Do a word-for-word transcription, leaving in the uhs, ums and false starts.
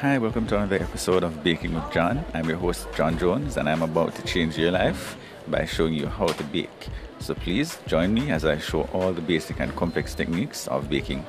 Hi, welcome to another episode of Baking with John. I'm your host John Jones, and I'm about to change your life by showing you how to bake. So please join me as I show all the basic and complex techniques of baking.